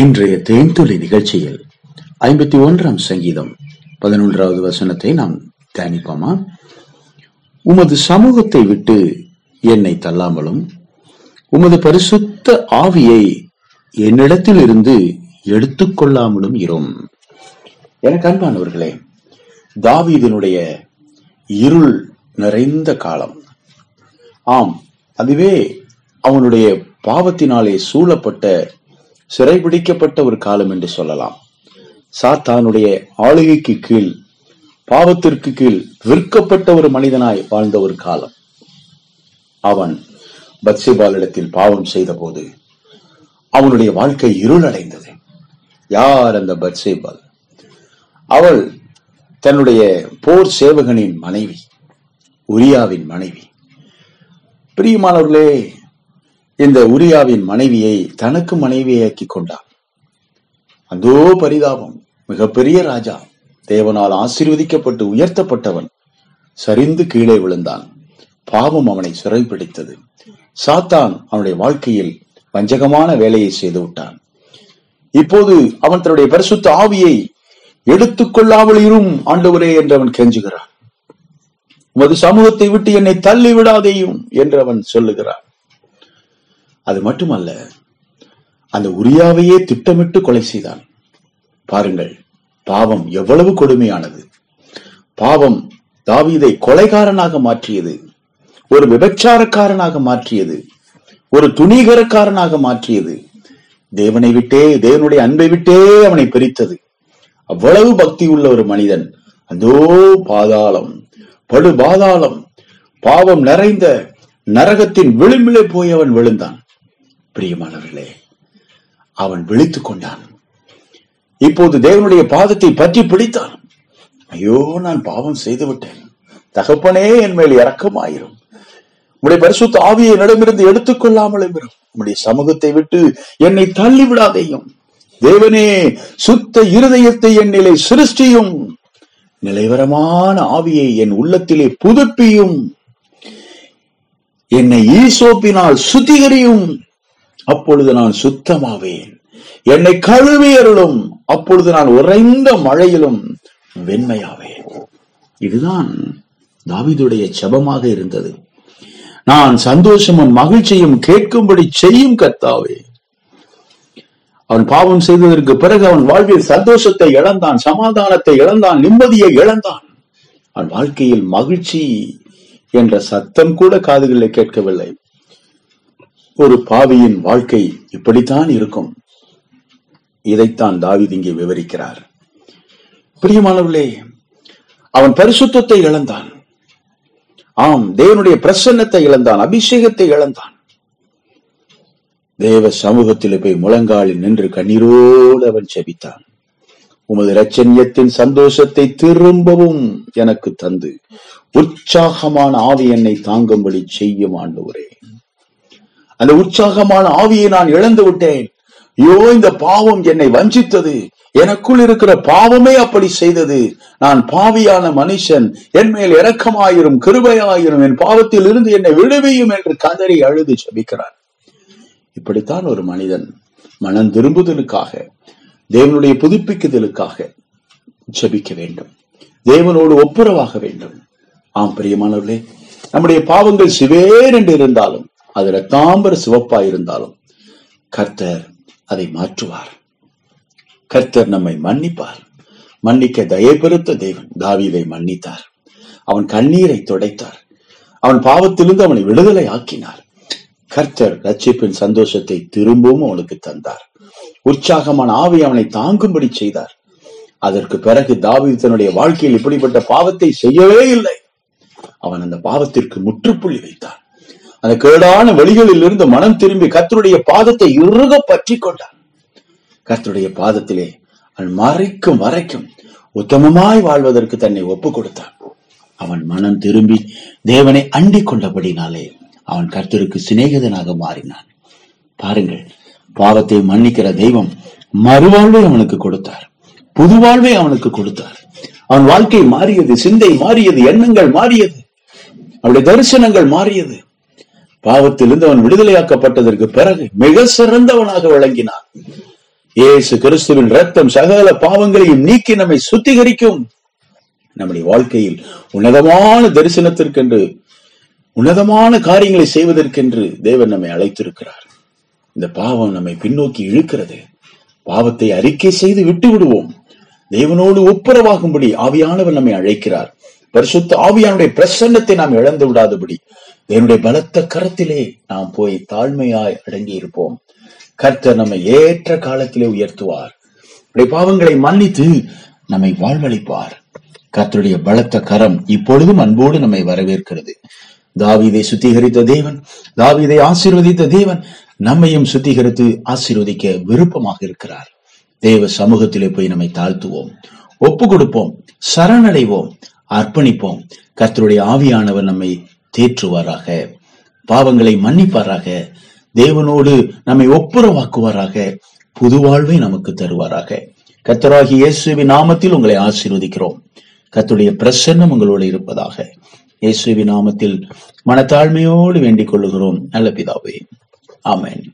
இன்றைய தேன் துளி நிகழ்ச்சியில் 51 சங்கீதம் 11 வசனத்தை நாம் தியானிப்போமா? உமது சமூகத்தை விட்டு என்னை தள்ளாமலும் உமது பரிசுத்த ஆவியை என்னிடத்தில் இருந்து எடுத்துக்கொள்ளாமலும் இரும். எனக்கு அன்பானவர்களே, தாவீதினுடைய இருள் நிறைந்த காலம், ஆம் அதுவே அவனுடைய பாவத்தினாலே சூழப்பட்ட சிறைபிடிக்கப்பட்ட ஒரு காலம் என்று சொல்லலாம். சாத்தானுடைய ஆளுகைக்கு கீழ், பாவத்திற்கு கீழ் விற்கப்பட்ட ஒரு மனிதனாய் வாழ்ந்த ஒரு காலம். அவன் பத்சேபாளிடத்தில் பாவம் செய்த போது அவனுடைய வாழ்க்கை இருளடைந்தது. யார் அந்த பத்சேபாள்? அவள் தன்னுடைய போர் சேவகனின் மனைவி, உரியாவின் மனைவி. பிரியமானவர்களே, இந்த உரியாவின் மனைவியை தனக்கு மனைவியாக்கி கொண்டான். அதோ பரிதாபம்! மிகப்பெரிய ராஜா, தேவனால் ஆசீர்வதிக்கப்பட்டு உயர்த்தப்பட்டவன் சரிந்து கீழே விழுந்தான். பாவம் அவனை சிறைப்பிடித்தது. சாத்தான் அவனுடைய வாழ்க்கையில் வஞ்சகமான வேலையை செய்து விட்டான். இப்போது அவன் தன்னுடைய பரிசுத்த ஆவியை எடுத்துக்கொள்ளாமல் இரும் ஆண்டவரே என்று அவன் கெஞ்சுகிறான். உமது சமூகத்தை விட்டு என்னை தள்ளி விடாதேயும் என்று அவன் சொல்லுகிறான். அது மட்டுமல்ல, அந்த உரியாவையே திட்டமிட்டு கொலை செய்தான். பாருங்கள், பாவம் எவ்வளவு கொடுமையானது! பாவம் தாவீதை கொலைகாரனாக மாற்றியது, ஒரு விபச்சாரக்காரனாக மாற்றியது, ஒரு துணிகரக்காரனாக மாற்றியது. தேவனை விட்டே, தேவனுடைய அன்பை விட்டே அவனை பிரித்தது. அவ்வளவு பக்தி உள்ள ஒரு மனிதன் அதோ பாதாளம், படு பாதாளம், பாவம் நிறைந்த நரகத்தின் விளிம்பிலே போய் அவன் விழுந்தான். பிரியமானவர்களே, அவன் விழித்துக் கொண்டான். இப்போது தேவனுடைய பாதத்தை பற்றி பிடித்தான். ஐயோ, நான் பாவம் செய்துவிட்டேன் தகப்பனே, என் மேல் இரக்கமாயிரும். உம்முடைய பரிசுத்த ஆவியை என்னிடமிருந்து எடுத்துக்கொள்ளாமல் இரும். உம்முடைய சமூகத்தை விட்டு என்னை தள்ளிவிடாதேயும். தேவனே, சுத்த இருதயத்தை என்னிலே சிருஷ்டியும், நிலைவரமான ஆவியை என் உள்ளத்திலே புதுப்பியும், என்னை ஈசோப்பினால் சுத்திகரியும், அப்பொழுது நான் சுத்தமாவேன். என்னை கழுவி அருளும், அப்பொழுது நான் உறைந்த மழையிலும் வெண்மையாவேன். இதுதான் தாவீதுடைய ஜெபமாக இருந்தது. நான் சந்தோஷமும் மகிழ்ச்சியும் கேட்கும்படி செய்யும் கர்த்தாவே. அவன் பாவம் செய்ததற்கு பிறகு அவன் வாழ்வில் சந்தோஷத்தை இழந்தான், சமாதானத்தை இழந்தான், நிம்மதியை இழந்தான். அவன் வாழ்க்கையில் மகிழ்ச்சி என்ற சத்தம் கூட காதுகளில் கேட்கவில்லை. ஒரு பாவியின் வாழ்க்கை இப்படித்தான் இருக்கும். இதைத்தான் தாவீது இங்கே விவரிக்கிறார். பிரியமானவர்களே, அவன் பரிசுத்தத்தை இழந்தான். ஆம், தேவனுடைய பிரசன்னத்தை இழந்தான், அபிஷேகத்தை இழந்தான். தேவ சமூகத்தில் போய் முழங்காலில் நின்று கண்ணீரோடு அவன் செபித்தான். உமது இரட்சணியத்தின் சந்தோஷத்தை திரும்பவும் எனக்கு தந்து உற்சாகமான ஆவி என்னை தாங்கும்படி செய்யும் ஆண்டவரே. அந்த உற்சாகமான ஆவியை நான் இழந்து விட்டேன். ஐயோ, இந்த பாவம் என்னை வஞ்சித்தது, எனக்குள் இருக்கிற பாவமே அப்படி செய்தது, நான் பாவியான மனுஷன், என் மேல் இரக்கமாயிரும், கிருபையாயிரும், என் பாவத்தில் இருந்து என்னை விடுவியும் என்று கதறி அழுது செபிக்கிறான். இப்படித்தான் ஒரு மனிதன் மனம் திரும்புதலுக்காக, தேவனுடைய புதுப்பிக்குதலுக்காக ஜெபிக்க வேண்டும், தேவனோடு ஒப்புரவாக வேண்டும். ஆம் பிரியமானவர்களே, நம்முடைய பாவங்கள் சிவேர் என்று இருந்தாலும், அது இரத்தாம்பர சிவப்பாய் இருந்தாலும், கர்த்தர் அதை மாற்றுவார். கர்த்தர் நம்மை மன்னிப்பார். மன்னிக்க தயைபெருத்த தேவன் தாவீதை மன்னித்தார். அவன் கண்ணீரை துடைத்தார். அவன் பாவத்திலிருந்து அவனை விடுதலை ஆக்கினார். கர்த்தர் ரட்சிப்பின் சந்தோஷத்தை திரும்பவும் அவனுக்கு தந்தார். உற்சாகமான ஆவி அவனை தாங்கும்படி செய்தார். அதற்கு பிறகு தாவீது தன்னுடைய வாழ்க்கையில் இப்படிப்பட்ட பாவத்தை செய்யவே இல்லை. அவன் அந்த பாவத்திற்கு முற்றுப்புள்ளி வைத்தான். அந்த கேடான வழிகளில் இருந்து மனம் திரும்பி கர்த்தருடைய பாதத்தை இறுக பற்றி கொண்டான். கர்த்தருடைய பாதத்திலே அவன் மறைக்கும் வரைக்கும் உத்தமமாய் வாழ்வதற்கு தன்னை ஒப்பு கொடுத்தான். அவன் மனம் திரும்பி தேவனை அண்டி கொண்டபடினாலே அவன் கர்த்தருக்கு சிநேகிதனாக மாறினான். பாருங்கள், பாவத்தை மன்னிக்கிற தெய்வம் மறுவாழ்வை அவனுக்கு கொடுத்தார், புது வாழ்வை அவனுக்கு கொடுத்தார். அவன் வாழ்க்கை மாறியது, சிந்தை மாறியது, எண்ணங்கள் மாறியது, அவருடைய தரிசனங்கள் மாறியது. பாவத்திலிருந்து அவன் விடுதலையாக்கப்பட்டதற்கு பிறகு மிக சிறந்தவனாக விளங்கினான். இயேசு கிறிஸ்துவின் ரத்தம் சகல பாவங்களையும் நீக்கி நம்மை சுத்திகரிக்கும். நம்முடைய வாழ்க்கையில் உன்னதமான தரிசனத்திற்கென்று, உன்னதமான காரியங்களை செய்வதற்கென்று தேவன் நம்மை அழைத்திருக்கிறார். இந்த பாவம் நம்மை பின்னோக்கி இழுக்கிறது. பாவத்தை அறிக்கை செய்து விட்டு விடுவோம். தேவனோடு ஒப்புரவாகும்படி ஆவியானவர் நம்மை அழைக்கிறார். பரிசுத்த ஆவியானுடைய பிரசன்னத்தை நாம் இழந்து விடாதபடி தேவனுடைய பலத்த கரத்திலே நாம் போய் தாழ்மையாய் அடங்கி இருப்போம். கர்த்தர் நம்மை ஏற்ற காலத்திலே உயர்த்துவார். பாவங்களை மன்னித்து நம்மை வாழ்வளிப்பார். கர்த்தருடைய பலத்த கரம் இப்பொழுதும் அன்போடு நம்மை வரவேற்கிறது. தாவீதை சுத்திகரித்த தேவன், தாவீதை ஆசீர்வதித்த தேவன் நம்மையும் சுத்திகரித்து ஆசீர்வதிக்க விருப்பமாக இருக்கிறார். தேவ சமூகத்திலே போய் நம்மை தாழ்த்துவோம், ஒப்பு கொடுப்போம், சரணடைவோம், அர்ப்பணிப்போம். கர்த்தருடைய ஆவியானவர் நம்மை தேற்றுவாராக, பாவங்களை மன்னிப்பாராக, தேவனோடு நம்மை ஒப்புரவாக்குவாராக, புது வாழ்வை நமக்கு தருவாராக. கர்த்தராகிய இயேசுவின் நாமத்தில் உங்களை ஆசீர்வதிக்கிறோம். கர்த்தருடைய பிரசன்னம் உங்களோடு இருப்பதாக. இயேசுவின் நாமத்தில் மனத்தாழ்மையோடு வேண்டிக் கொள்ளுகிறோம் நல்ல பிதாவே. ஆமென்.